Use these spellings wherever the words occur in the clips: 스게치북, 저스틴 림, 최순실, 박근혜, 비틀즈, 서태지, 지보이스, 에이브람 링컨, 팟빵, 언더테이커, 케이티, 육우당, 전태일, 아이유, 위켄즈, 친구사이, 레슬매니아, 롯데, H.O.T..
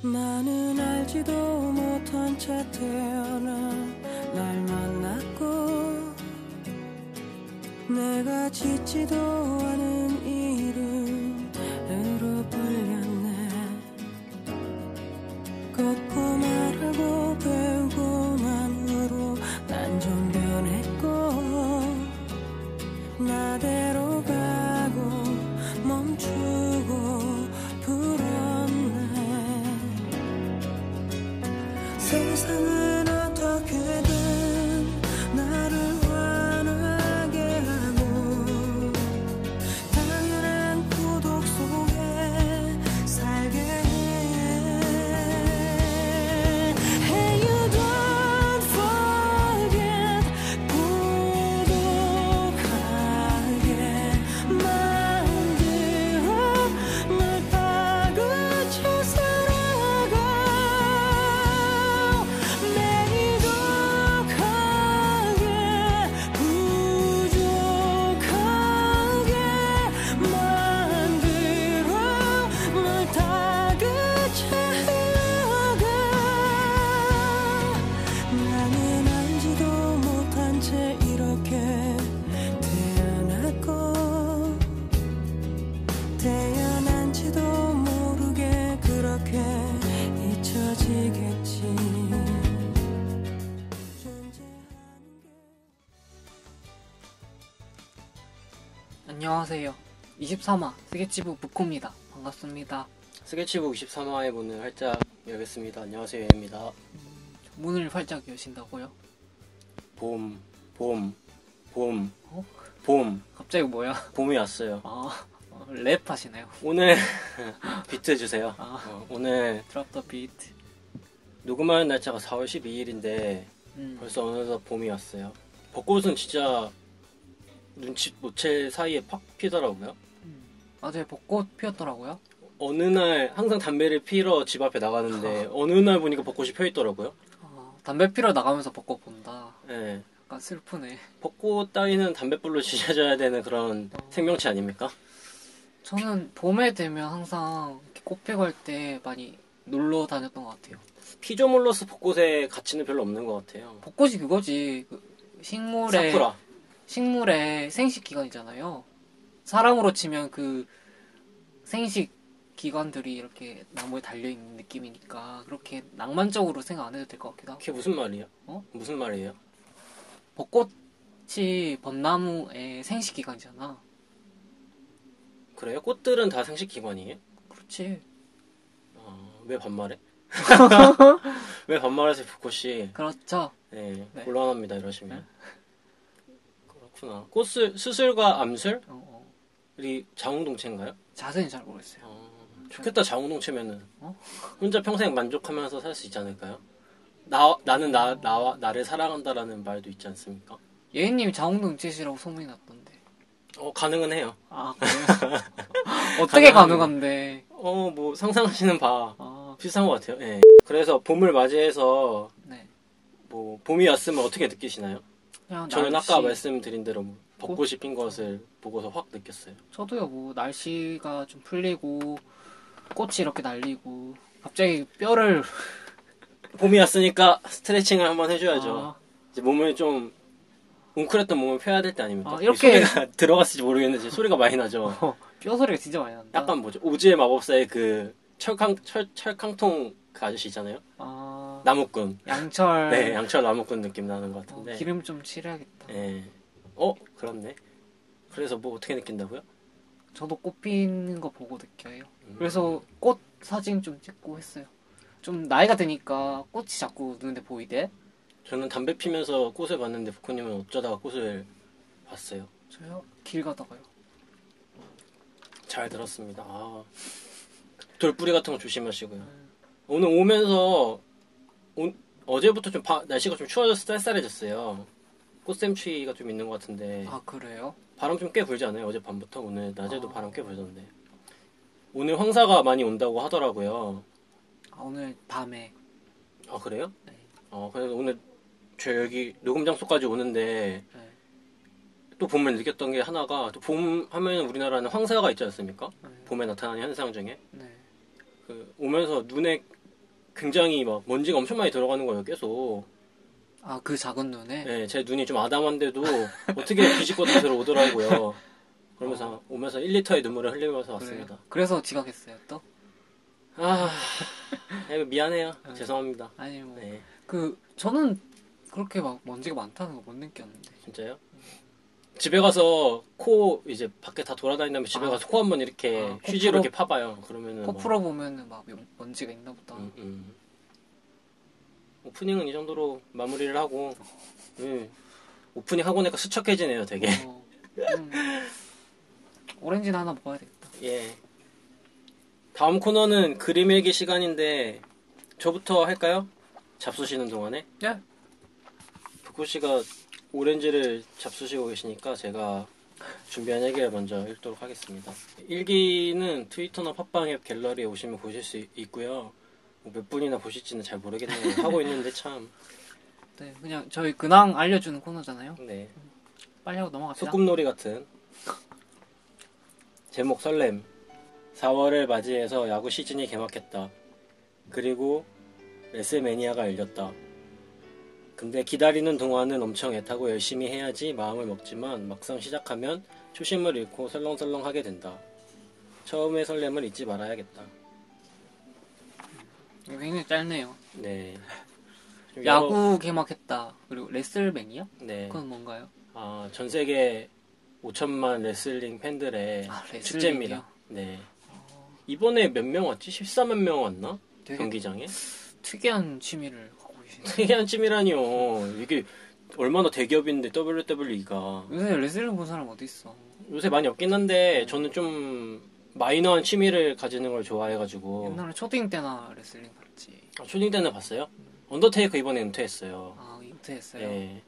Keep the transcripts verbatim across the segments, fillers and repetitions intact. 나는 알지도 못한 채 태어나 날 만났고 내가 짓지도 않은 이름으로 불렸네. 걷고 말하고 배우고만으로 난 좀 변했고 나대로 가고 멈추고 세상은 어떻게든 나를 환하게 하고 당연한 고독 속에 살게 해. Hey, you don't forget 고독하게 만들어 날 파고쳐 안녕하세요. 이십삼 화 스케치북 북코입니다. 반갑습니다. 스케치북 이십삼 화의 문을 활짝 열겠습니다. 안녕하세요, 예입니다. 음, 문을 활짝 여신다고요? 봄, 봄, 봄, 어? 봄. 갑자기 뭐야? 봄이 왔어요. 아, 어, 랩 하시네요. 오늘 비트 해주세요. 아, 어, 오늘 드랍 더 비트. 녹음하는 날짜가 사월 십이일인데 음. 벌써 어느덧 봄이 왔어요. 벚꽃은 진짜 눈치 못챌 사이에 팍 피더라고요. 음. 맞아요, 벚꽃 피었더라고요. 어느 날 항상 담배를 피러 집 앞에 나가는데 아. 어느 날 보니까 벚꽃이 펴있더라고요. 아, 담배 피러 나가면서 벚꽃 본다. 네. 약간 슬프네. 벚꽃 따위는 담뱃불로 지져져야 되는 그런 어. 생명체 아닙니까? 저는 봄에 되면 항상 꽃 피고 할 때 많이 놀러 다녔던 것 같아요. 피조물로서 벚꽃의 가치는 별로 없는 것 같아요. 벚꽃이 그거지. 그 식물의 사쿠라. 식물의 생식 기간이잖아요. 사람으로 치면 그 생식 기관들이 이렇게 나무에 달려있는 느낌이니까 그렇게 낭만적으로 생각 안 해도 될 것 같기도 하고. 그게 무슨 말이에요? 어? 무슨 말이에요? 벚꽃이 벚나무의 생식 기관이잖아. 그래요? 꽃들은 다 생식 기관이에요? 그렇지. 어, 왜 반말해? 왜 반말하세요, 벚꽃이? 그렇죠. 네, 네. 곤란합니다, 이러시면. 네? 꽃 수술과 암술이 어, 어. 자웅동체인가요? 자세히 잘 모르겠어요. 어, 좋겠다. 자웅동체면은 어? 혼자 평생 만족하면서 살 수 있지 않을까요? 나 나는 나 어. 나와 나를 사랑한다라는 말도 있지 않습니까? 예인님이 자웅동체시라고 소문이 났던데. 어 가능은 해요. 아 그래요? 어떻게 가능한데? 어 뭐 상상하시는 바 아. 비슷한 것 같아요. 예. 네. 그래서 봄을 맞이해서 네. 뭐 봄이 왔으면 어떻게 느끼시나요? 그냥 저는 날씨... 아까 말씀드린 대로 벚꽃이 핀 것을 보고서 확 느꼈어요. 저도요. 뭐 날씨가 좀 풀리고 꽃이 이렇게 날리고 갑자기 뼈를 봄이 왔으니까 스트레칭을 한번 해줘야죠. 아... 이제 몸을 좀 웅크렸던 몸을 펴야 될 때 아닙니까? 아, 이렇게 소리가 들어갔을지 모르겠는데 소리가 많이 나죠. 어, 뼈 소리가 진짜 많이 난다. 약간 뭐죠? 오즈의 마법사의 그 철캉 철 철캉통 그 아저씨 있잖아요. 아... 나무꾼. 양철. 네, 양철 나무꾼 느낌 나는 것 같은데. 어, 기름 좀 칠해야겠다. 네. 어? 그렇네. 그래서 뭐 어떻게 느낀다고요? 저도 꽃 피는 거 보고 느껴요. 음. 그래서 꽃 사진 좀 찍고 했어요. 좀 나이가 드니까 꽃이 자꾸 눈에 보이대. 저는 담배 피면서 꽃을 봤는데 부코님은 어쩌다가 꽃을 봤어요? 저요? 길 가다가요. 잘 들었습니다. 아. 돌뿌리 같은 거 조심하시고요. 음. 오늘 오면서 오, 어제부터 좀 바, 날씨가 좀 추워져서 쌀쌀해졌어요. 꽃샘추위가 좀 있는 것 같은데. 아 그래요? 바람 좀 꽤 불지 않아요? 어젯밤부터? 오늘 낮에도 아. 바람 꽤 불던데. 오늘 황사가 많이 온다고 하더라고요. 아 오늘 밤에. 아 그래요? 네. 어 그래서 오늘 저 여기 녹음 장소까지 오는데 네. 또 봄을 느꼈던 게 하나가 또 봄 하면 우리나라는 황사가 있지 않습니까? 네. 봄에 나타나는 현상 중에. 네. 그 오면서 눈에 굉장히 막 먼지가 엄청 많이 들어가는 거예요, 계속. 아, 그 작은 눈에? 네, 제 눈이 좀 아담한데도 어떻게 뒤집고 들어오더라고요. 그러면서 어. 오면서 일 리터의 눈물을 흘리면서 왔습니다. 그래요? 그래서 지각했어요, 또? 아, 미안해요. 네. 죄송합니다. 아니, 뭐. 네. 그, 저는 그렇게 막 먼지가 많다는 거 못 느꼈는데. 진짜요? 집에 가서 코 이제 밖에 다 돌아다닌 다음에 집에 아, 가서 코 한번 이렇게 아, 휴지로 풀어, 이렇게 파봐요. 그러면은 코 풀어 보면은 막 먼지가 있나 보다. 음, 음. 오프닝은 이 정도로 마무리를 하고 음. 오프닝 하고 나니까 수척해지네요, 되게. 어, 음. 오렌지는 하나 먹어야겠다. 예. 다음 코너는 그림 일기 시간인데 저부터 할까요? 잡수시는 동안에. 예. 부쿠 씨가 오렌지를 잡수시고 계시니까 제가 준비한 얘기를 먼저 읽도록 하겠습니다. 일기는 트위터나 팟빵 앱 갤러리에 오시면 보실 수 있고요. 몇 분이나 보실지는 잘 모르겠네요. 하고 있는데 참. 네, 그냥 저희 근황 알려주는 코너잖아요. 네. 빨리 하고 넘어갑시다. 소꿉놀이 같은. 제목 설렘. 사월을 맞이해서 야구 시즌이 개막했다. 그리고 레슬매니아가 열렸다. 근데 기다리는 동안은 엄청 애타고 열심히 해야지 마음을 먹지만 막상 시작하면 초심을 잃고 설렁설렁 하게 된다. 처음의 설렘을 잊지 말아야겠다. 굉장히 짧네요. 네. 야구 여러... 개막했다. 그리고 레슬매니아? 네. 그건 뭔가요? 아, 전 세계 오천만 레슬링 팬들의 아, 축제입니다. 네. 어... 이번에 몇 명 왔지? 십사만 명 왔나? 되게... 경기장에? 특이한 취미를. 특이한 찜이라니요. 이게 얼마나 대기업인데 더블유더블유이가. 요새 레슬링 본 사람 어디 있어? 요새 많이 없긴 한데 저는 좀 마이너한 취미를 가지는 걸 좋아해가지고. 옛날에 초딩 때나 레슬링 봤지. 아, 초딩 때는 봤어요? 음. 언더테이커 이번에 은퇴했어요. 아, 은퇴했어요? 네.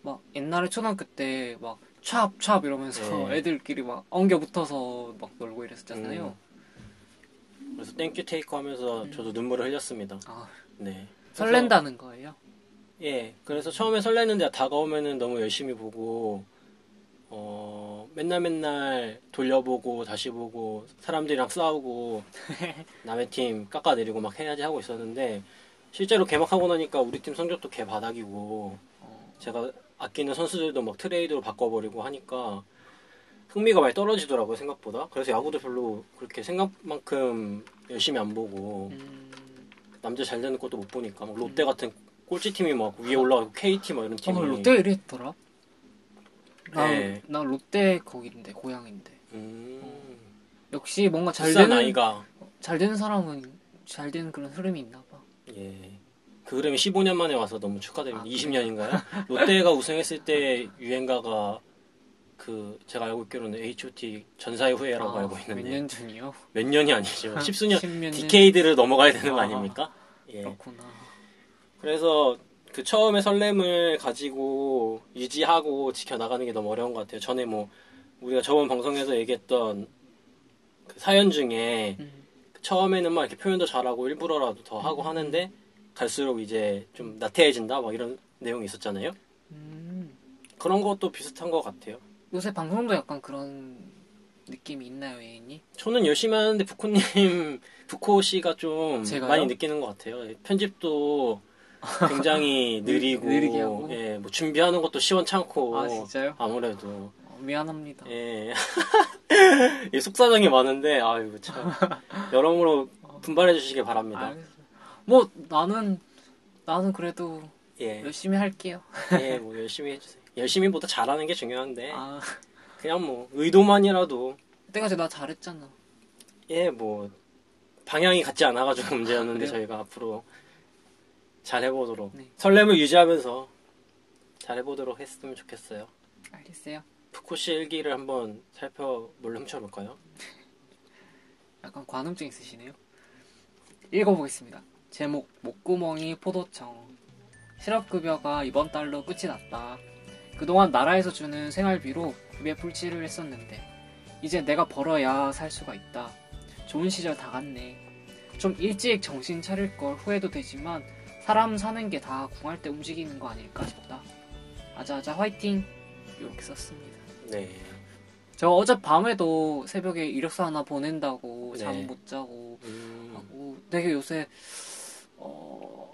막 옛날에 초등학교 때 막 찹찹 이러면서 네. 애들끼리 막 엉겨 붙어서 막 놀고 이랬었잖아요. 음. 그래서 땡큐 테이커 하면서 음. 저도 눈물을 흘렸습니다. 아. 네. 설렌다는 거예요? 예, 그래서 처음에 설레는데 다가오면은 너무 열심히 보고 어, 맨날 맨날 돌려보고 다시 보고 사람들이랑 싸우고 남의 팀 깎아내리고 막 해야지 하고 있었는데 실제로 개막하고 나니까 우리 팀 성적도 개바닥이고 제가 아끼는 선수들도 막 트레이드로 바꿔버리고 하니까 흥미가 많이 떨어지더라고요, 생각보다. 그래서 야구도 별로 그렇게 생각만큼 열심히 안 보고 음. 남자 잘 되는 것도 못 보니까 막 롯데 같은 꼴찌팀이 막 위에 올라가고 케이티 막 이런 팀이. 어, 롯데가 일 위 했더라? 나, 네. 나 롯데 거기인데 고향인데. 음. 어. 역시 뭔가 잘 되는 아이가. 잘 되는 사람은 잘 되는 그런 흐름이 있나 봐. 예. 그 흐름이 십오 년 만에 와서 너무 축하드립니다. 아, 이십 년인가요? 롯데가 우승했을 때 유행가가 그 제가 알고 있기로는 에이치 오 티 전사의 후예라고 아, 알고 있는데 몇 년 전이요? 몇 년이 아니죠. 십수년 디케이드를 넘어가야 되는 아, 거 아닙니까? 예. 그렇구나. 그래서 그 처음에 설렘을 가지고 유지하고 지켜나가는 게 너무 어려운 것 같아요. 전에 뭐 우리가 저번 방송에서 얘기했던 그 사연 중에 음. 처음에는 막 이렇게 표현도 잘하고 일부러라도 더 하고 음. 하는데 갈수록 이제 좀 나태해진다 막 이런 내용이 있었잖아요. 음. 그런 것도 비슷한 것 같아요. 요새 방송도 약간 그런 느낌이 있나요, 예인이? 저는 열심히 하는데 부코님, 부코 씨가 좀 제가요? 많이 느끼는 것 같아요. 편집도 굉장히 느리고, 느리게 하고? 예, 뭐 준비하는 것도 시원찮고. 아, 진짜요? 아무래도. 어, 미안합니다. 예, 예, 속사정이 많은데, 아이고 참 여러모로 분발해 주시길 바랍니다. 알겠습니다. 뭐 나는 나는 그래도 예. 열심히 할게요. 예, 뭐 열심히 해주세요. 열심히보다 잘하는 게 중요한데 아. 그냥 뭐 의도만이라도 내가 제가 잘했잖아. 예, 뭐 방향이 같지 않아가지고 문제였는데 아, 저희가 앞으로 잘해보도록 네. 설렘을 유지하면서 잘해보도록 했으면 좋겠어요. 알겠어요. 푸코씨 일기를 한번 살펴 몰래 훔쳐볼까요? 약간 관음증 있으시네요. 읽어보겠습니다. 제목 목구멍이 포도청. 실업급여가 이번 달로 끝이 났다. 그동안 나라에서 주는 생활비로 입에 불치를 했었는데 이제 내가 벌어야 살 수가 있다. 좋은 시절 다 갔네. 좀 일찍 정신 차릴 걸 후회도 되지만 사람 사는 게 다 궁할 때 움직이는 거 아닐까 싶다. 아자아자 화이팅! 이렇게 썼습니다. 네. 저 어젯밤에도 새벽에 이력서 하나 보낸다고 잠 못 네. 자고 음. 하고 되게 요새 어,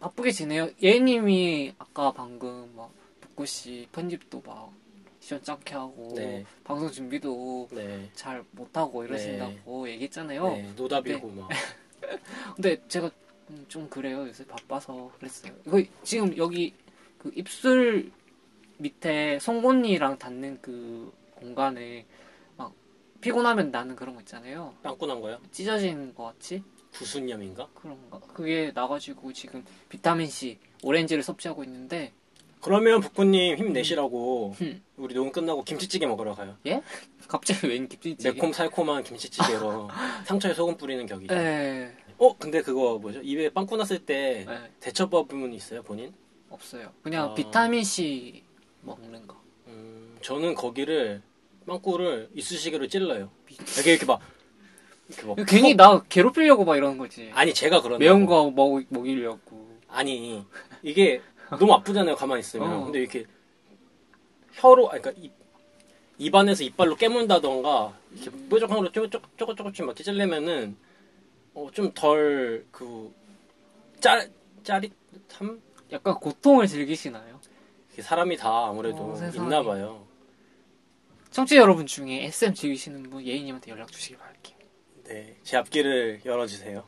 바쁘게 지내요. 예님이 아까 방금 막 북구씨 편집도 막 시원찮게 하고 네. 방송 준비도 네. 잘 못하고 이러신다고 네. 얘기했잖아요. 네, 노답이고 막. 근데 제가 좀 그래요. 요새 바빠서 그랬어요. 이거 지금 여기 그 입술 밑에 송곳니랑 닿는 그 공간에 막 피곤하면 나는 그런 거 있잖아요. 빵꾸난 거요? 찢어진 거 같이? 구순염인가? 그런가? 그게 나가지고 지금 비타민C, 오렌지를 섭취하고 있는데. 그러면 북구님 힘내시라고 음. 우리 녹음 끝나고 김치찌개 먹으러 가요. 예? 갑자기 웬 김치찌개? 매콤살콤한 김치찌개로 상처에 소금 뿌리는 격이죠. 네. 어? 근데 그거 뭐죠? 입에 빵꾸 났을 때 네. 대처법은 있어요, 본인? 없어요. 그냥 아... 비타민C 먹는 거. 음, 저는 거기를 빵꾸를 이쑤시개로 찔러요. 이렇게 이렇게 막 이렇게 막 괜히 퍽... 나 괴롭히려고 막 이러는 거지. 아니 제가 그런 매운 거 먹 먹이려고. 아니 이게 너무 아프잖아요. 가만히 있으면. 어. 근데 이렇게 혀로 아니, 그러니까 입, 입안에서 이빨로 깨문다던가 이렇게 뾰족한 걸로 쪼글쪼글쪼글씩 막 찔리면은 어, 좀 덜 그 짜 짜릿함? 약간 고통을 즐기시나요? 사람이 다 아무래도 어, 있나 봐요. 청취자 여러분 중에 에스엠 즐기시는 분 예인님한테 연락 주시길 바랄게요. 네, 제 앞길을 열어주세요.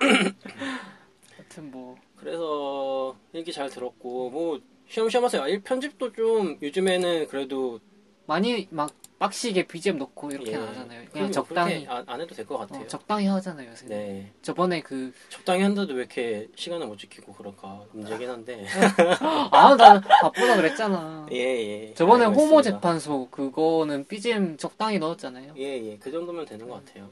하여튼 뭐 그래서 얘기 잘 들었고 뭐 쉬엄쉬엄하세요. 일 편집도 좀 요즘에는 그래도 많이 막 빡시게 비지엠 넣고 이렇게 예. 하잖아요. 그냥 그럼, 적당히 안, 안 해도 될 것 같아요. 어, 적당히 하잖아요 요새. 네. 저번에 그 적당히 한다도 왜 이렇게 시간을 못 지키고 그럴까 문제긴 한데. 아, 나 바쁘다 그랬잖아. 예예. 예. 저번에 호모 있습니다. 재판소 그거는 비지엠 적당히 넣었잖아요. 예예. 예. 그 정도면 되는 것 같아요.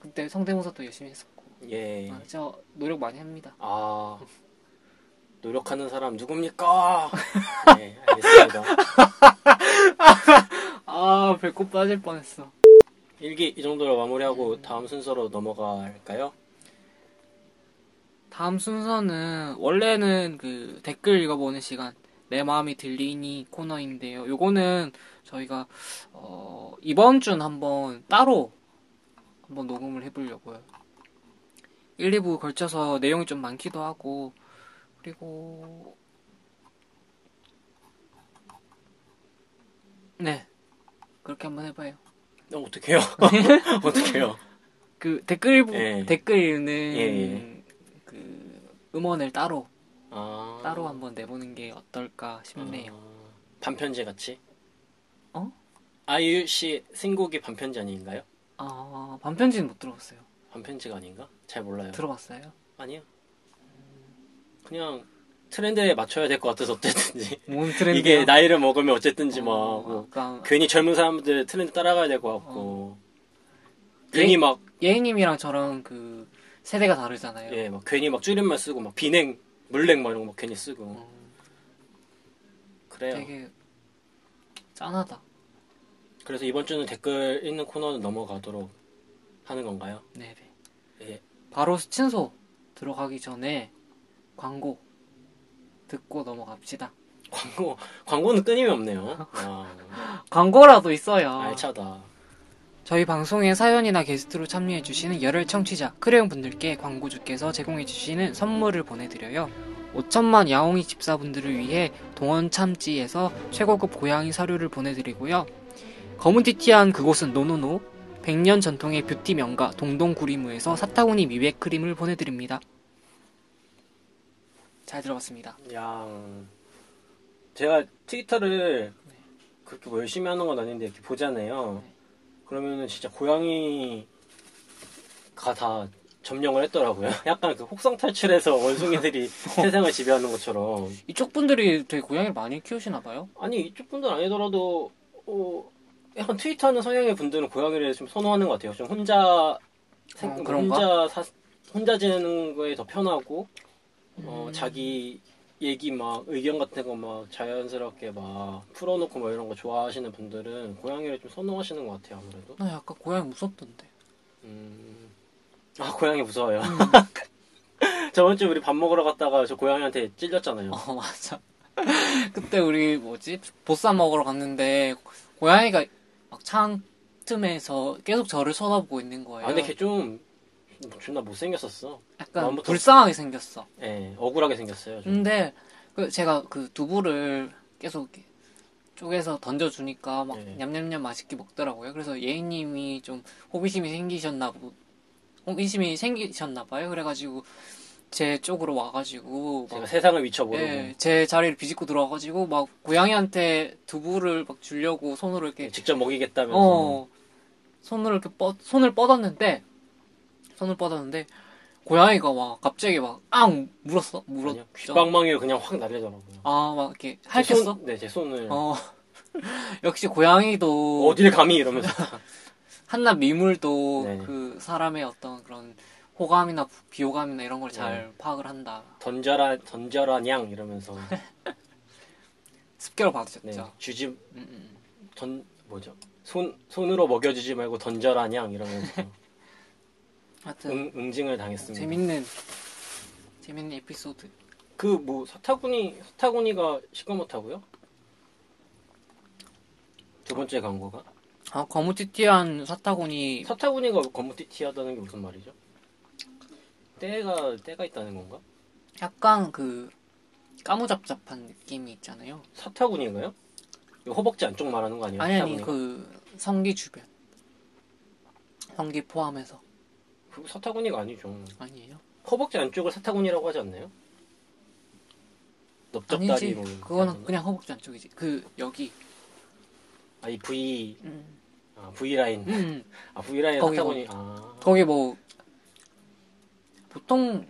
그때 성대모사도 열심히 했었고. 예. 아, 저 노력 많이 합니다. 아. 노력하는 사람 누굽니까? 네, 알겠습니다. 아, 배꼽 빠질 뻔했어. 일기 이 정도로 마무리하고 음. 다음 순서로 넘어갈까요? 다음 순서는 원래는 그 댓글 읽어보는 시간 내 마음이 들리니 코너인데요. 요거는 저희가 어, 이번 주는 한번 따로 한번 녹음을 해보려고요. 일, 이 부 걸쳐서 내용이 좀 많기도 하고 그리고 네 그렇게 한번 해봐요. 어, 어떡해요? 어떡해요? 그 댓글 예. 댓글 읽는 예. 그 음원을 따로 아... 따로 한번 내보는 게 어떨까 싶네요. 아... 반편지 같이? 어? 아이유 씨 신곡이 반편지 아닌가요? 아 반편지는 못 들어봤어요. 반편지가 아닌가? 잘 몰라요. 들어봤어요? 아니요. 그냥 트렌드에 맞춰야 될 것 같아서 어쨌든지 뭔 트렌드야? 이게 나이를 먹으면 어쨌든지 어, 막 약간... 괜히 젊은 사람들 트렌드 따라가야 될 것 같고 어... 괜히 예, 막 예인님이랑 저랑 그 세대가 다르잖아요. 예, 막 괜히 막 줄임말 쓰고 막 비냉, 물냉 막 이런 거 막 괜히 쓰고 어... 그래요. 되게 짠하다. 그래서 이번 주는 댓글 읽는 코너는 넘어가도록 하는 건가요? 네, 예. 바로 친소 들어가기 전에 광고 듣고 넘어갑시다. 광고 광고는 끊임이 없네요. 아. 광고라도 있어요. 알차다. 저희 방송에 사연이나 게스트로 참여해주시는 열혈 청취자 크레용분들께 광고주께서 제공해주시는 선물을 보내드려요. 오천만 야옹이 집사분들을 위해 동원참지에서 최고급 고양이 사료를 보내드리고요. 검은티티한 그곳은 노노노 백 년 전통의 뷰티 명가 동동구리무에서 사타구니 미백 크림을 보내드립니다. 잘 들어봤습니다. 야, 제가 트위터를 네. 그렇게 뭐 열심히 하는 건 아닌데 이렇게 보잖아요. 네. 그러면은 진짜 고양이가 다 점령을 했더라고요. 약간 그 혹성 탈출해서 원숭이들이 세상을 지배하는 것처럼. 이쪽 분들이 되게 고양이를 많이 키우시나 봐요? 아니 이쪽 분들 아니더라도 어, 약간 트위터하는 성향의 분들은 고양이를 좀 선호하는 것 같아요. 좀 혼자 생, 어, 혼자 사, 혼자 지내는 거에 더 편하고. 어, 음. 자기 얘기 막 의견 같은 거 막 자연스럽게 막 풀어놓고 막 이런 거 좋아하시는 분들은 고양이를 좀 선호하시는 것 같아요. 아무래도 나 약간 고양이 무섭던데. 음... 아 고양이 무서워요. 음. 저번 주에 우리 밥 먹으러 갔다가 저 고양이한테 찔렸잖아요. 어 맞아. 그때 우리 뭐지 보쌈 먹으러 갔는데 고양이가 막 창 틈에서 계속 저를 쳐다보고 있는 거예요. 아 근데 걔 좀 존나 못생겼었어. 약간 불쌍하게 생겼어. 예, 네, 억울하게 생겼어요. 좀. 근데 그 제가 그 두부를 계속 쪼개서 던져주니까 막 네. 냠냠냠 맛있게 먹더라고요. 그래서 예인님이 좀 호기심이 생기셨나 보, 호기심이 생기셨나 봐요. 그래가지고 제 쪽으로 와가지고 제가 막, 세상을 미쳐보고 예, 제 자리를 비집고 들어와가지고 막 고양이한테 두부를 막 주려고 손으로 이렇게 직접 먹이겠다면서 어, 손으로 이렇게 뻗 손을 뻗었는데 손을 뻗었는데 고양이가 막 갑자기 막 앙 물었어 물었죠. 귓방망이를 그냥 확 날리더라고요. 아 막 이렇게 핥혔어? 네, 제 손을. 어 역시 고양이도 어딜 감히 이러면서 한낱 미물도 네네. 그 사람의 어떤 그런 호감이나 비호감이나 이런 걸 잘 네. 파악을 한다. 던져라, 던져라, 냥! 이러면서. 습격을 받으셨죠. 네. 주지, 음, 음. 던, 뭐죠? 손, 손으로 먹여주지 말고 던져라, 냥! 이러면서. 하여튼. 응, 응징을 당했습니다. 재밌는, 재밌는 에피소드. 그, 뭐, 서타구니, 서타구니가 시커멓다고요? 두 번째 광고가? 아, 거무튀튀한 사타구니. 사타구니가 거무튀튀하다는 게 무슨 말이죠? 때가 때가 있다는 건가? 약간 그 까무잡잡한 느낌이 있잖아요. 사타구니인가요? 허벅지 안쪽 말하는 거 아니에요? 아니 아니 그 성기 주변, 성기 포함해서. 그 사타구니가 아니죠. 아니에요? 허벅지 안쪽을 사타구니라고 하지 않나요? 넓적다리. 아니지. 뭐 그거는 하잖아. 그냥 허벅지 안쪽이지. 그 여기. 아 이 V 음. 아 V 라인. 음. 아 V 라인 사타구니. 아. 거기 뭐. 보통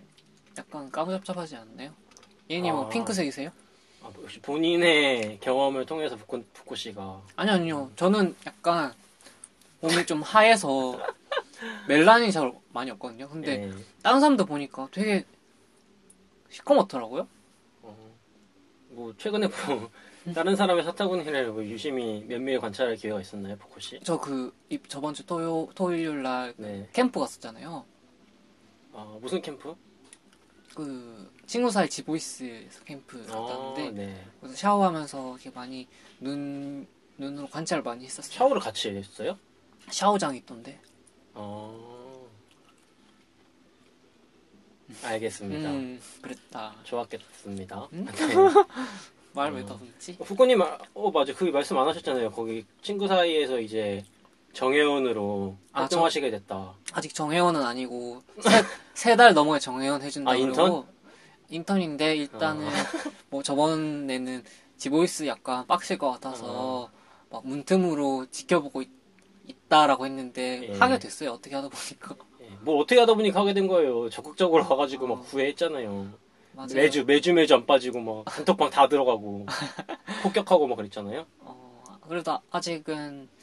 약간 까무잡잡하지 않나요? 얘는 아, 뭐 핑크색이세요? 아, 역시 본인의 경험을 통해서 부코, 부코 씨가 아니요 아니요 저는 약간 몸이 좀 하얘서 멜라닌이 잘 많이 없거든요. 근데 예. 다른 사람도 보니까 되게 시커멓더라고요. 어, 뭐 최근에 뭐 다른 사람의 사타구니를 뭐 유심히 면밀히 관찰할 기회가 있었나요, 부코 씨? 저 그 저번 주 토요 토요일 날 네. 캠프 갔었잖아요. 아, 무슨 캠프? 그 친구사이 지보이스에서 캠프 갔다는데 아, 네. 그래서 샤워하면서 이렇게 많이 눈 눈으로 관찰 많이 했었어요. 샤워를 같이 했어요? 샤워장이 있던데. 어. 알겠습니다. 음, 그랬다. 좋았겠습니다. 음? 네. 말 왜 더듬지? 후쿠님 어 맞아 그 말씀 안 하셨잖아요. 거기 친구사이에서 이제. 정회원으로 안정하시게 아, 됐다. 아직 정회원은 아니고 세 달 넘어야 정회원 해준다고. 아, 인턴? 인턴인데 일단은 아. 뭐 저번에는 지보이스 약간 빡칠 것 같아서 아. 막 문틈으로 지켜보고 있, 있다라고 했는데 예. 하게 됐어요. 어떻게 하다 보니까. 예. 뭐 어떻게 하다 보니까 하게 된 거예요. 적극적으로 와가지고 아. 막 구애했잖아요. 맞아요. 매주 매주 매주 안 빠지고 막 단톡방 다 들어가고 폭격하고 막 그랬잖아요. 어, 그래도 아직은.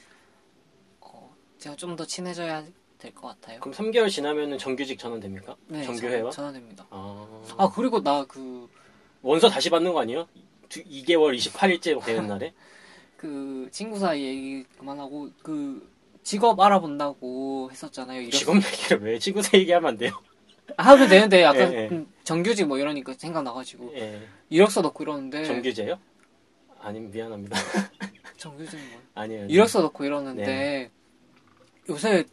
제가 좀 더 친해져야 될 것 같아요. 그럼 삼 개월 지나면은 정규직 전환됩니까? 네, 정규회원? 전환됩니다. 아, 아 그리고 나 그 원서 다시 받는 거 아니에요? 이 개월 이십팔 일째 되는 날에? 그 친구 사이 얘기 그만하고 그 직업 알아본다고 했었잖아요. 이랬... 직업 얘기를 왜 친구 사이 얘기하면 안 돼요? 하도 되는데 약간 예, 예. 정규직 뭐 이러니까 생각나가지고 예. 이력서 넣고 이러는데 정규제요? 아니 미안합니다. 정규제 뭐? 아니에요. 이력서 넣고 이러는데. 네. 요새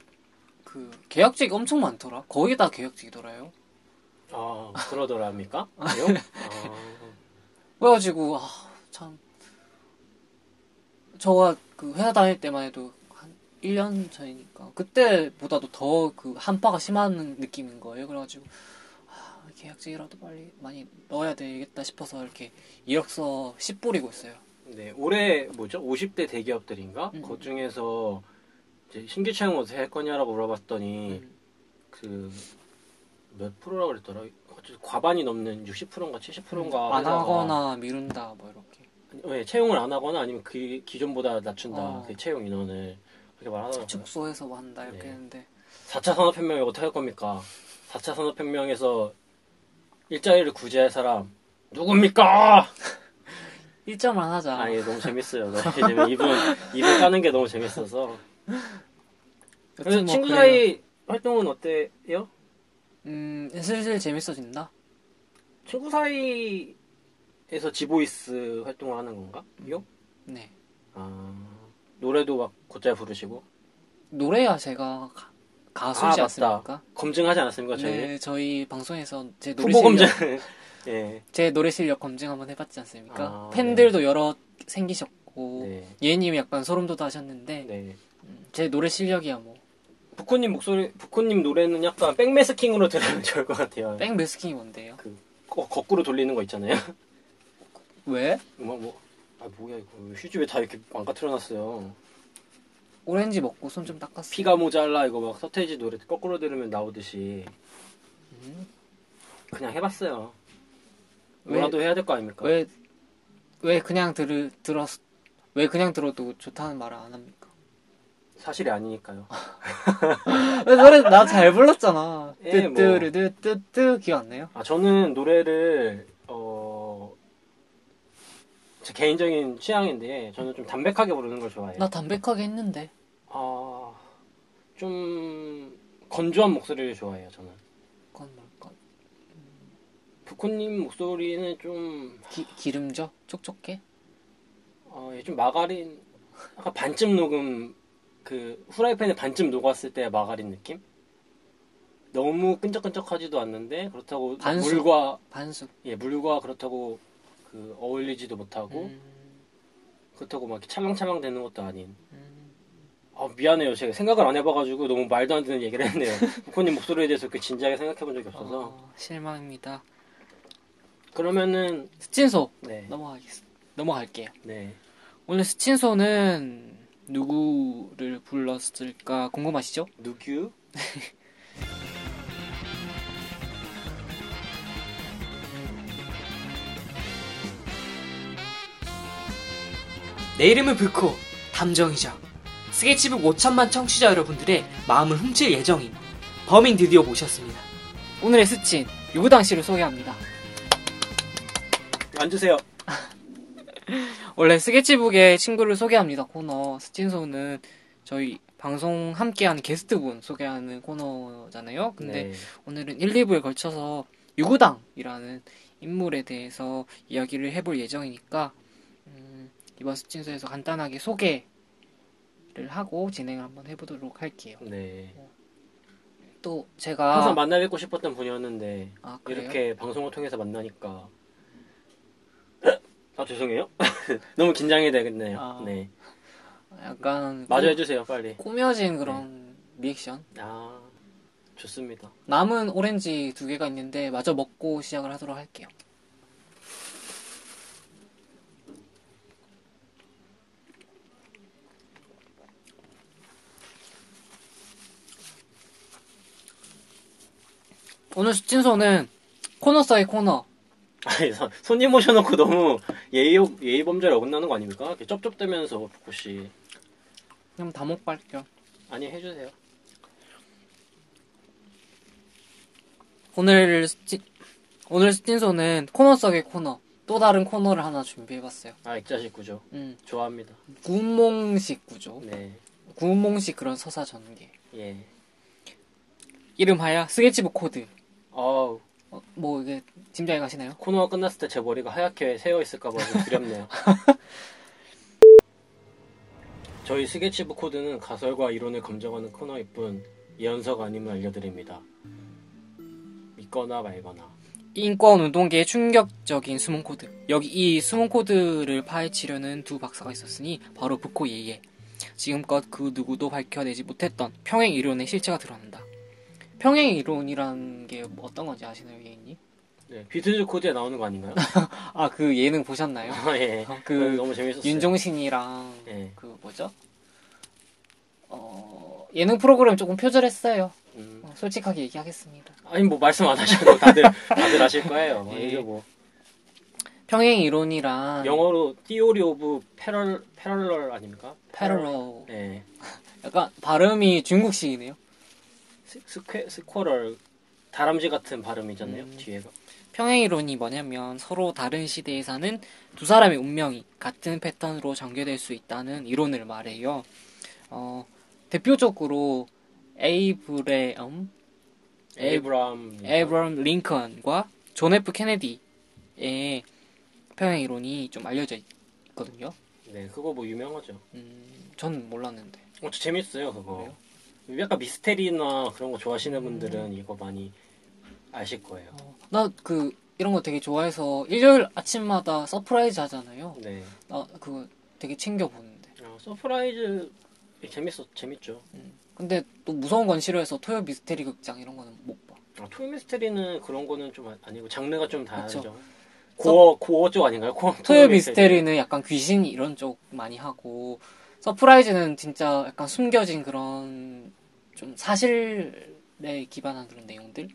그 계약직이 엄청 많더라. 거의 다 계약직이더라요. 아 그러더랍니까? 그래요? 아. 그래가지고 아, 참 저가 그 회사 다닐 때만 해도 한 일 년 전이니까 그때보다도 더 그 한파가 심한 느낌인 거예요. 그래가지고 아, 계약직이라도 빨리 많이 넣어야 되겠다 싶어서 이렇게 이력서 씨 뿌리고 있어요. 네 올해 뭐죠? 오십 대 대기업들인가? 음. 그 중에서 신규 채용 어떻게 할 거냐라고 물어봤더니 음. 그 몇 프로라 그랬더라? 과반이 넘는 육십 퍼센트인가 칠십 퍼센트인가 안 하거나 미룬다 뭐 이렇게 네, 채용을 안 하거나 아니면 그 기존보다 낮춘다 아. 그 채용 인원을 그렇게 말하더라고요. 축소해서 뭐 한다 이렇게 네. 했는데 사 차 산업혁명이 어떻게 할 겁니까? 사 차 산업혁명에서 일자리를 구제할 사람 누굽니까? 일점만 하자. 아니 너무 재밌어요. 이분 이분 까는 게 너무 재밌어서 그래서 친구 뭐 사이 활동은 어때요? 음, 슬슬 재밌어진다. 친구 사이에서 지보이스 활동을 하는 건가? 요? 네. 아 노래도 막 곧잘 부르시고. 노래야 제가 가수지 아, 않습니까? 검증하지 않았습니까 저희? 네, 저희 방송에서 제 노래 실력 검증. 예. 제 노래 실력 검증 한번 해봤지 않습니까? 아, 팬들도 네. 여러 생기셨고 네. 예님이 약간 소름돋아 하셨는데 네. 제 노래 실력이야 뭐. 부코님 목소리, 부코님 노래는 약간 백매스킹으로 들으면 좋을 것 같아요. 백매스킹이 뭔데요? 그 거, 거꾸로 돌리는 거 있잖아요. 왜? 뭐, 뭐, 아 뭐야 이거 휴지에 다 이렇게 망가뜨려놨어요. 오렌지 먹고 손 좀 닦았어. 피가 모자라 이거 막 서태지 노래 거꾸로 들으면 나오듯이. 음? 그냥 해봤어요. 뭐라도 왜, 해야 될 거 아닙니까? 왜, 왜 그냥 들을 들었, 왜 그냥 들어도 좋다는 말을 안 합니까? 사실이 아니니까요. 노래 나 잘 불렀잖아. 예, 뜨뜨르뜨뜨 뭐. 기억 안 나요? 아 저는 노래를 어. 제 개인적인 취향인데 저는 좀 담백하게 부르는 걸 좋아해요. 나 담백하게 했는데. 아, 좀 건조한 목소리를 좋아해요 저는. 그건 뭘까? 음... 부코님 목소리는 좀 기, 기름져? 촉촉해? 어, 좀 마가린 약간 반쯤 녹음 그 후라이팬에 반쯤 녹았을 때 마가린 느낌? 너무 끈적끈적하지도 않는데 그렇다고 반숙. 물과 반숙. 예, 물과 그렇다고. 그 어울리지도 못하고 음. 그렇다고 막 찰랑찰랑 되는 것도 아닌. 음. 아 미안해요 제가 생각을 안 해봐가지고 너무 말도 안 되는 얘기를 했네요. 부코님 목소리에 대해서 그 진지하게 생각해본 적이 없어서 어, 실망입니다. 그러면은 스친소 네. 넘어가겠 넘어갈게요. 네. 오늘 스친소는 누구를 불렀을까 궁금하시죠? 누구? 내 이름은 불코, 담정이자 스케치북 오천만 청취자 여러분들의 마음을 훔칠 예정인 범인 드디어 모셨습니다. 오늘의 스친, 육우당 씨를 소개합니다. 앉으세요. 원래 스케치북에 친구를 소개합니다 코너, 스친소는 저희 방송 함께한 게스트분 소개하는 코너잖아요. 근데 네. 오늘은 일, 이 부에 걸쳐서 육우당이라는 인물에 대해서 이야기를 해볼 예정이니까 음... 이번 스친소에서 간단하게 소개를 하고 진행을 한번 해보도록 할게요. 네. 또 제가 항상 만나 뵙고 싶었던 분이었는데 아, 이렇게 방송을 통해서 만나니까 아 죄송해요. 너무 긴장이 되겠네요. 아, 네. 약간 마저 해주세요 빨리. 꾸며진 그런 네. 리액션. 아 좋습니다. 남은 오렌지 두 개가 있는데 마저 먹고 시작을 하도록 할게요. 오늘 스친소는 코너 사이 코너. 아니, 손님 모셔놓고 너무 예의, 예의 범죄를 어긋나는 거 아닙니까? 이렇게 쩝쩝대면서, 부코씨. 그럼 다 먹고 할게요. 아니, 해주세요. 오늘 스친, 오늘 스친소는 코너 사이 코너. 또 다른 코너를 하나 준비해봤어요. 아, 액자식 구조. 음. 좋아합니다. 구운몽식 구조. 네. 구운몽식 그런 서사 전개. 예. 이름하여 스케치북 코드. 어우. 어, 뭐 이게 짐작이 가시나요? 코너가 끝났을 때 제 머리가 하얗게 새어있을까봐 좀 두렵네요. 저희 스케치북 코드는 가설과 이론을 검증하는 코너일 뿐 예언서가 아님을 알려드립니다. 믿거나 말거나. 인권운동계의 충격적인 숨은 코드. 여기 이 숨은 코드를 파헤치려는 두 박사가 있었으니 바로 부코 예예. 지금껏 그 누구도 밝혀내지 못했던 평행 이론의 실체가 드러난다. 평행 이론이란 게 어떤 건지 아시나요, 예인님? 네, 비틀즈 코드에 나오는 거 아닌가요? 아, 그 예능 보셨나요? 아, 예. 그 너무 재밌었어요. 윤종신이랑 예. 그 뭐죠? 어, 예능 프로그램 조금 표절했어요. 음. 어, 솔직하게 얘기하겠습니다. 아니 뭐 말씀 안 하셔도 다들 다들 아실 거예요. 예. 이게 뭐 평행 이론이란 영어로 Theory of Parallel, Parallel 아닙니까? Parallel. 예. 약간 발음이 중국식이네요. 스퀘, 스쿼럴, 다람쥐 같은 발음이잖아요, 음. 뒤에가. 평행이론이 뭐냐면 서로 다른 시대에 사는 두 사람의 운명이 같은 패턴으로 전개될 수 있다는 이론을 말해요. 어, 대표적으로 에이브레엄, 에이브람, 에이브람 링컨과 존 F. 케네디의 평행이론이 좀 알려져 있거든요. 네, 그거 뭐 유명하죠. 음, 전 몰랐는데. 어, 재밌어요, 그거. 그래요? 약간 미스테리나 그런 거 좋아하시는 분들은 이거 많이 아실 거예요. 어, 나 그 이런 거 되게 좋아해서 일요일 아침마다 서프라이즈 하잖아요. 네. 나 그거 되게 챙겨 보는데. 어, 서프라이즈 재밌어 재밌죠. 음. 근데 또 무서운 건 싫어해서 토요 미스테리 극장 이런 거는 못 봐. 아, 토요 미스테리는 그런 거는 좀 아니고 장르가 좀 다르죠. 고어 고어 쪽 아닌가요? 고어, 토요 미스테리는 약간 귀신 이런 쪽 많이 하고, 서프라이즈는 진짜 약간 숨겨진 그런 좀 사실에 기반한 그런 내용들.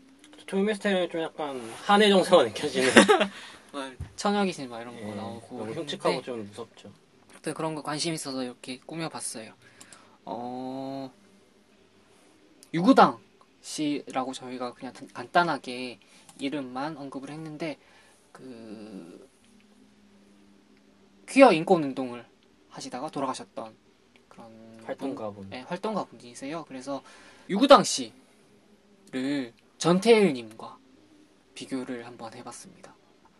토요 미스테리는 좀 약간 한의 정서가 느껴지는 천여귀신 막 이런 거 예, 나오고 너무 흉측하고 좀 무섭죠. 또 그런 거 관심 있어서 이렇게 꾸며봤어요. 어, 육우당 씨라고 저희가 그냥 간단하게 이름만 언급을 했는데, 그 퀴어 인권운동을 하시다가 돌아가셨던 그런 활동가분, 네, 활동가분이세요. 그래서 육우당 씨를 전태일 님과 비교를 한번 해봤습니다.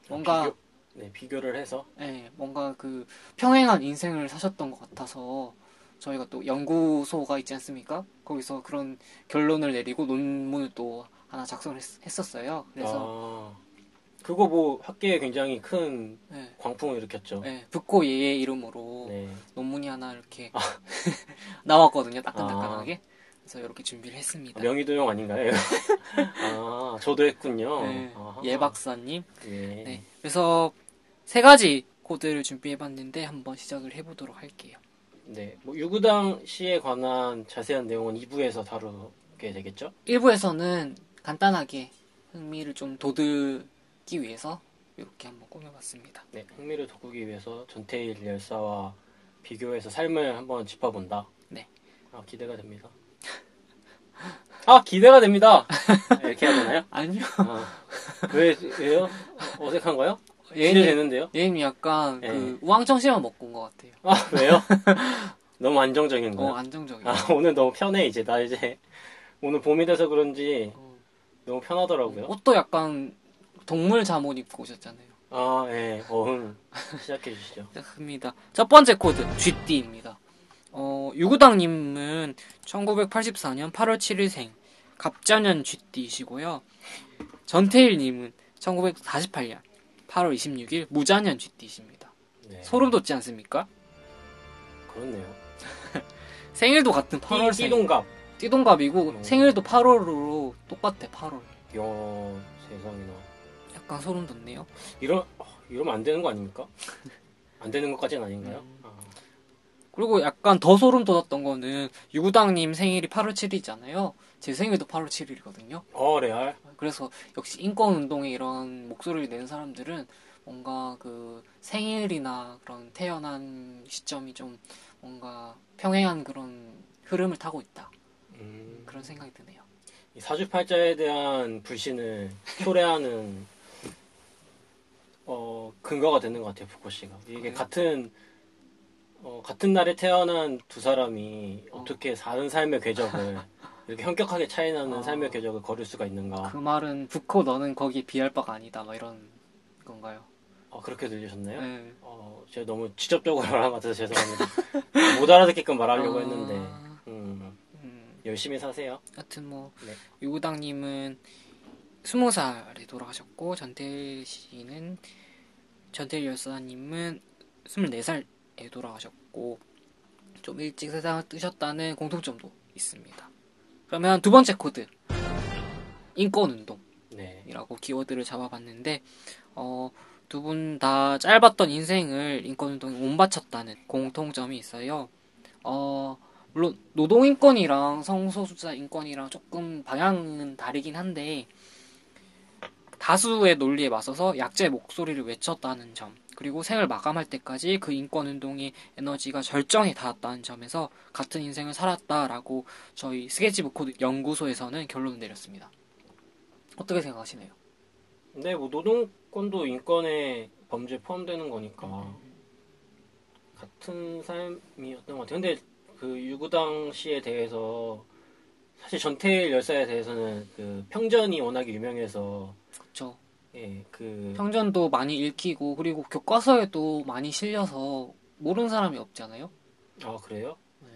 뭔가 비교, 네, 비교를 해서 네, 뭔가 그 평행한 인생을 사셨던 것 같아서, 저희가 또 연구소가 있지 않습니까? 거기서 그런 결론을 내리고 논문을 또 하나 작성을 했, 했었어요. 그래서 아... 그거 뭐 학계에 굉장히 큰 네. 광풍을 일으켰죠. 네. 붓고 예의 이름으로 네. 논문이 하나 이렇게 아. 나왔거든요. 따끈따끈하게. 그래서 이렇게 준비를 했습니다. 아, 명의도용 아닌가요? 아, 저도 했군요. 네. 예 박사님. 네. 네. 그래서 세 가지 코드를 준비해봤는데 한번 시작을 해보도록 할게요. 네. 뭐 육우당 씨에 관한 자세한 내용은 이 부에서 다루게 되겠죠? 일 부에서는 간단하게 흥미를 좀 돋을 기 위해서 이렇게 한번 꾸며봤습니다. 네, 흥미를 돋구기 위해서 전태일 열사와 비교해서 삶을 한번 짚어본다. 네, 아 기대가 됩니다. 아 기대가 됩니다. 이렇게 하잖아요? 아니요. 아, 왜 왜요? 어색한가요? 기대되는데요? 예님 약간 예. 그 우왕청심만 먹고 온 것 같아요. 아 왜요? 너무 안정적인가요? 어 안정적이에요. 아, 오늘 너무 편해 이제 나 이제 오늘 봄이 돼서 그런지 어. 너무 편하더라고요. 옷도 약간 동물 잠옷 입고 오셨잖아요. 아, 예. 어흥. 시작해 주시죠. 시작합니다. 첫 번째 코드, 쥐띠입니다. 어, 육우당님은 천구백팔십사년 팔월 칠일생, 갑자년 쥐띠이시고요. 전태일님은 천구백사십팔년 팔월 이십육일, 무자년 쥐띠이십니다. 네. 소름 돋지 않습니까? 그렇네요. 생일도 같은 팔월생. 띠동갑. 띠동갑이고, 어. 생일도 팔월로 똑같아, 팔월. 이야, 세상에나. 약간 소름 돋네요. 이러, 이러면 안 되는 거 아닙니까? 안 되는 것까지는 아닌가요? 음. 아. 그리고 약간 더 소름 돋았던 거는 육우당님 생일이 팔월 칠일이잖아요. 제 생일도 팔월 칠일이거든요. 어, 레알. 그래서 역시 인권운동에 이런 목소리를 내는 사람들은 뭔가 그 생일이나 그런 태어난 시점이 좀 뭔가 평행한 그런 흐름을 타고 있다. 음. 그런 생각이 드네요. 이 사주팔자에 대한 불신을 초래하는 어, 근거가 되는 것 같아요, 부코 씨가. 이게 그래요? 같은, 어, 같은 날에 태어난 두 사람이 어. 어떻게 사는 삶의 궤적을, 이렇게 현격하게 차이나는 어. 삶의 궤적을 걸을 수가 있는가. 그 말은, 부코 너는 거기 비할 바가 아니다, 막 이런 건가요? 아, 그렇게 들리셨나요? 네. 어, 제가 너무 직접적으로 말한 것 같아서 죄송합니다. 못 알아듣게끔 말하려고 어. 했는데, 음, 음. 열심히 사세요. 하여튼 뭐, 네. 유구당님은 스무 살에 돌아가셨고, 전태일 씨는, 전태일 열사님은 스물네 살에 돌아가셨고, 좀 일찍 세상을 뜨셨다는 공통점도 있습니다. 그러면 두 번째 코드, 인권운동이라고 네. 키워드를 잡아봤는데, 어, 두 분 다 짧았던 인생을 인권운동에 못 바쳤다는 공통점이 있어요. 어, 물론 노동인권이랑 성소수자 인권이랑 조금 방향은 다르긴 한데, 다수의 논리에 맞서서 약자의 목소리를 외쳤다는 점, 그리고 생을 마감할 때까지 그 인권운동의 에너지가 절정에 닿았다는 점에서 같은 인생을 살았다라고 저희 스케치북 코드 연구소에서는 결론을 내렸습니다. 어떻게 생각하시나요? 네, 뭐 노동권도 인권의 범죄에 포함되는 거니까 음. 같은 삶이었던 것 같아요. 근데 그 육우당 씨에 대해서 사실 전태일 열사에 대해서는 그 평전이 워낙에 유명해서 그렇죠. 예, 그 평전도 많이 읽히고 그리고 교과서에도 많이 실려서 모르는 사람이 없잖아요. 아 그래요? 네.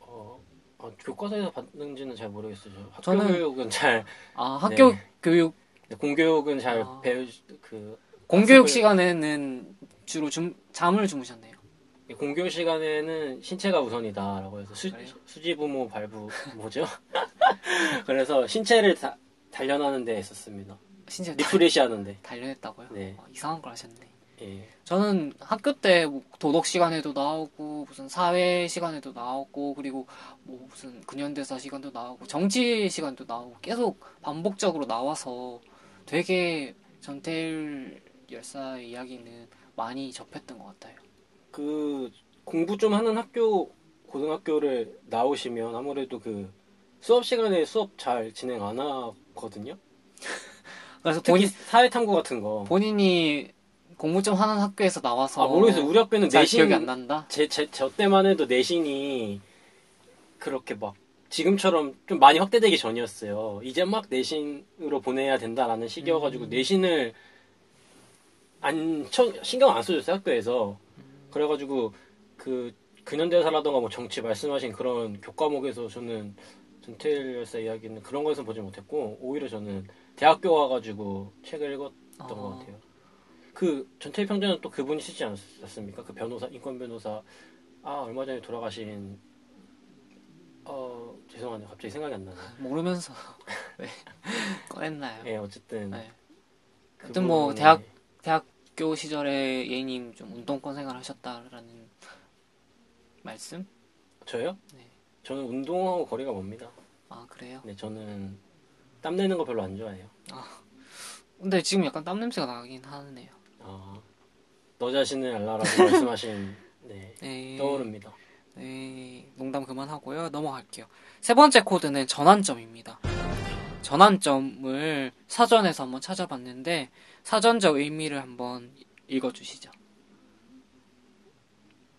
어 아, 교과서에서 받는지는 잘 모르겠어요. 학교 저는... 교육은 잘. 아, 학교 네. 교육. 공교육은 잘 아... 배우 그. 공교육 학습을... 시간에는 주로 중, 잠을 주무셨네요. 공교육 시간에는 신체가 우선이다라고 해서 수, 수지부모 발부 뭐죠? 그래서 신체를 다, 단련하는 데 있었습니다. 신체 리프레시 하는데. 단련했다고요? 네. 아, 이상한 걸 하셨네. 예. 저는 학교 때 뭐 도덕 시간에도 나오고 무슨 사회 시간에도 나오고 그리고 뭐 무슨 근현대사 시간도 나오고 정치 시간도 나오고 계속 반복적으로 나와서 되게 전태일 열사 이야기는 많이 접했던 것 같아요. 그 공부 좀 하는 학교 고등학교를 나오시면 아무래도 그 수업 시간에 수업 잘 진행 안 하거든요. 그래서 본인 사회 탐구 같은 거 본인이 공부 좀 하는 학교에서 나와서 아 모르겠어요. 우리 학교는 내신 기억이 안 난다. 제 제 저 때만 해도 내신이 그렇게 막 지금처럼 좀 많이 확대되기 전이었어요. 이제 막 내신으로 보내야 된다라는 시기여가지고 음. 내신을 안 신경 안 써줬어요 학교에서. 그래가지고 그 근현대사라던가 뭐 정치 말씀하신 그런 교과목에서 저는 전태일 열사 이야기는 그런 거에서 보지 못했고 오히려 저는 대학교 가가지고 책을 읽었던 어. 것 같아요. 그 전태일 평전은 또 그분이 쓰지 않았습니까? 그 변호사 인권 변호사 아 얼마 전에 돌아가신 어 죄송하네요 갑자기 생각이 안 나네요. 모르면서 왜 꺼냈나요? 네 어쨌든 네. 그분 뭐 대학 대학 학교 시절에 예님 좀 운동권 생활하셨다라는 말씀? 저요? 네. 저는 운동하고 거리가 멉니다. 아 그래요? 네, 저는 땀 내는 거 별로 안 좋아해요. 아, 근데 지금 약간 땀 냄새가 나긴 하네요. 아, 너 자신을 알라라고 말씀하신 네, 네 떠오릅니다. 네, 농담 그만하고요. 넘어갈게요. 세 번째 코드는 전환점입니다. 전환점을 사전에서 한번 찾아봤는데 사전적 의미를 한번 읽어주시죠.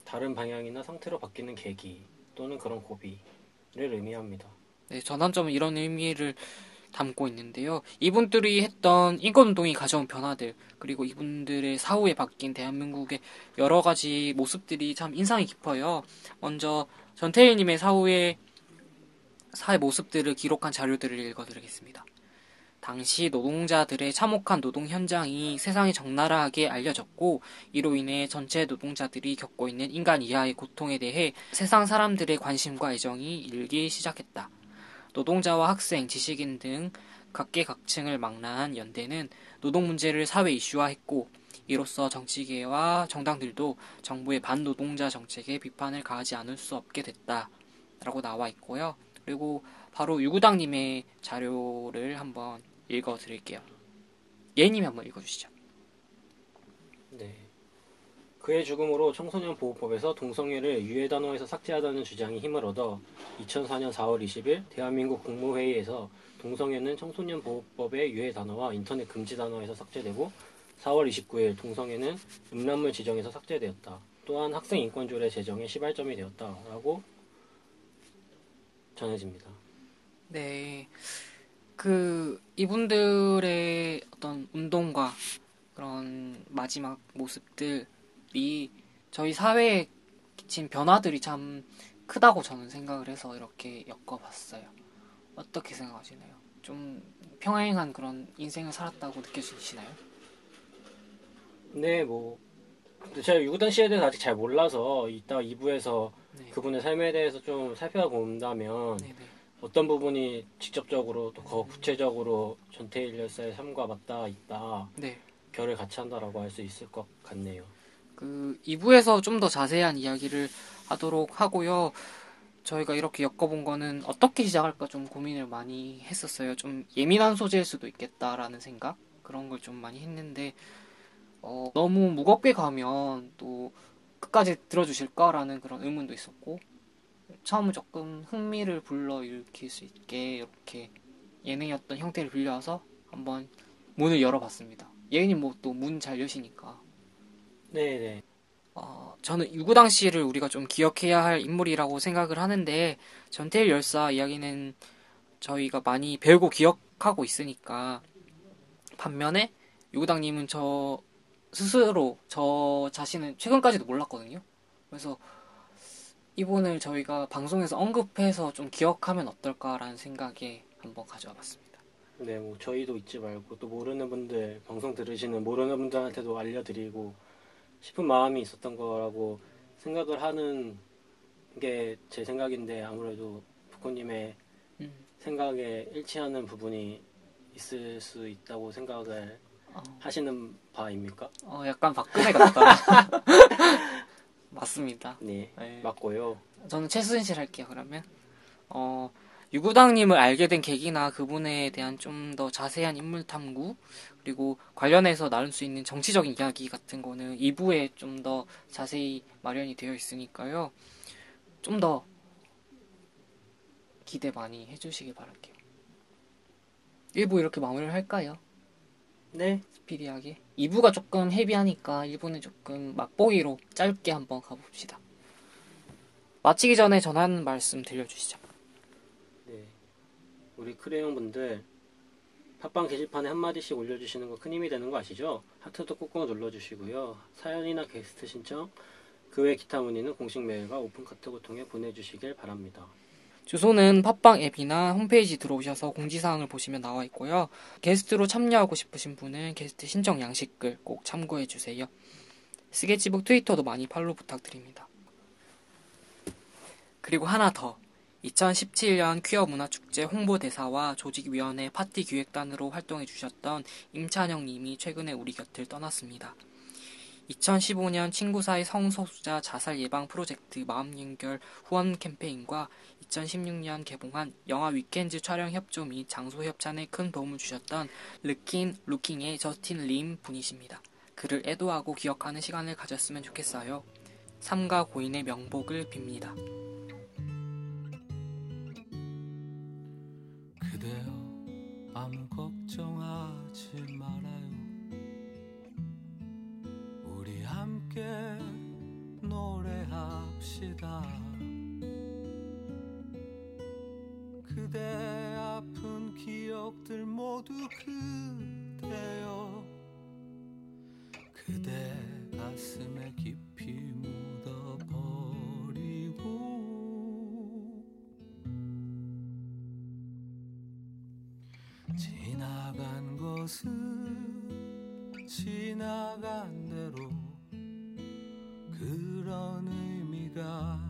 다른 방향이나 상태로 바뀌는 계기 또는 그런 고비를 의미합니다. 네, 전환점은 이런 의미를 담고 있는데요. 이분들이 했던 인권운동이 가져온 변화들 그리고 이분들의 사후에 바뀐 대한민국의 여러 가지 모습들이 참 인상이 깊어요. 먼저 전태일님의 사후에 사회 모습들을 기록한 자료들을 읽어드리겠습니다. 당시 노동자들의 참혹한 노동 현장이 세상에 적나라하게 알려졌고 이로 인해 전체 노동자들이 겪고 있는 인간 이하의 고통에 대해 세상 사람들의 관심과 애정이 일기 시작했다. 노동자와 학생, 지식인 등 각계각층을 망라한 연대는 노동 문제를 사회 이슈화했고 이로써 정치계와 정당들도 정부의 반노동자 정책에 비판을 가하지 않을 수 없게 됐다라고 나와 있고요. 그리고 바로 육우당님의 자료를 한번 읽어드릴게요. 예님이 한번 읽어주시죠. 네, 그의 죽음으로 청소년보호법에서 동성애를 유해 단어에서 삭제하자는 주장이 힘을 얻어 이천사년 사월 이십일 대한민국 국무회의에서 동성애는 청소년보호법의 유해 단어와 인터넷 금지 단어에서 삭제되고 사월 이십구일 동성애는 음란물 지정에서 삭제되었다. 또한 학생인권조례 제정의 시발점이 되었다라고 전해집니다. 네, 그 이분들의 어떤 운동과 그런 마지막 모습들이 저희 사회에 끼친 변화들이 참 크다고 저는 생각을 해서 이렇게 엮어봤어요. 어떻게 생각하시나요? 좀 평행한 그런 인생을 살았다고 느껴지시나요? 네, 뭐 제가 유구당 씨에 대해서 아직 잘 몰라서 이따 이 부에서 네. 그분의 삶에 대해서 좀 살펴본다면 네네. 어떤 부분이 직접적으로 또 더 구체적으로 전태일 열사의 삶과 맞닿아 있다 네. 결을 같이 한다라고 할 수 있을 것 같네요. 그 이 부에서 좀 더 자세한 이야기를 하도록 하고요. 저희가 이렇게 엮어본 거는 어떻게 시작할까 좀 고민을 많이 했었어요. 좀 예민한 소재일 수도 있겠다라는 생각 그런 걸 좀 많이 했는데 어, 너무 무겁게 가면 또 끝까지 들어주실까라는 그런 의문도 있었고 처음은 조금 흥미를 불러일으킬 수 있게 이렇게 예능이었던 형태를 빌려와서 한번 문을 열어봤습니다. 예은님 뭐 또 문 잘 여시니까 네네 어, 저는 유구당 씨를 우리가 좀 기억해야 할 인물이라고 생각을 하는데 전태일 열사 이야기는 저희가 많이 배우고 기억하고 있으니까 반면에 유구당님은 저 스스로 저 자신은 최근까지도 몰랐거든요. 그래서 이 부분을 저희가 방송에서 언급해서 좀 기억하면 어떨까라는 생각에 한번 가져와 봤습니다. 네, 뭐 저희도 잊지 말고 또 모르는 분들, 방송 들으시는 모르는 분들한테도 알려드리고 싶은 마음이 있었던 거라고 생각을 하는 게 제 생각인데, 아무래도 부코님의 음. 생각에 일치하는 부분이 있을 수 있다고 생각을 어. 하시는 바입니까? 어, 약간 박근혜 같다. 맞습니다. 네, 네, 맞고요. 저는 최순실 할게요. 그러면 어, 유구당님을 알게 된 계기나 그분에 대한 좀 더 자세한 인물 탐구, 그리고 관련해서 나눌 수 있는 정치적인 이야기 같은 거는 이 부에 좀 더 자세히 마련이 되어 있으니까요. 좀 더 기대 많이 해주시길 바랄게요. 일 부 이렇게 마무리를 할까요? 네, 스피디하게. 이 부가 조금 헤비하니까 일 부는 조금 맛보기로 짧게 한번 가봅시다. 마치기 전에 전화 한 말씀 들려주시죠. 네, 우리 크레용분들 팟빵 게시판에 한마디씩 올려주시는 거 큰 힘이 되는 거 아시죠? 하트도 꾹꾹 눌러주시고요. 사연이나 게스트 신청, 그 외 기타 문의는 공식 메일과 오픈카톡을 통해 보내주시길 바랍니다. 주소는 팟빵 앱이나 홈페이지 들어오셔서 공지사항을 보시면 나와 있고요. 게스트로 참여하고 싶으신 분은 게스트 신청 양식글 꼭 참고해주세요. 스케치북 트위터도 많이 팔로우 부탁드립니다. 그리고 하나 더, 이천십칠 년 퀴어문화축제 홍보대사와 조직위원회 파티기획단으로 활동해주셨던 임찬영님이 최근에 우리 곁을 떠났습니다. 이천십오 년 친구사이 성소수자 자살 예방 프로젝트 마음연결 후원 캠페인과 이천십육 년 개봉한 영화 위켄즈 촬영 협조 및 장소 협찬에 큰 도움을 주셨던 르킨 루킹의 저스틴 림 분이십니다. 그를 애도하고 기억하는 시간을 가졌으면 좋겠어요. 삼가 고인의 명복을 빕니다. 그대여 아무 걱정하지 말아요. 우리 함께 노래합시다. 그대 아픈 기억들 모두 그대여, 그대 가슴에 깊이 묻어버리고 지나간 것은 지나간 대로 그런 의미가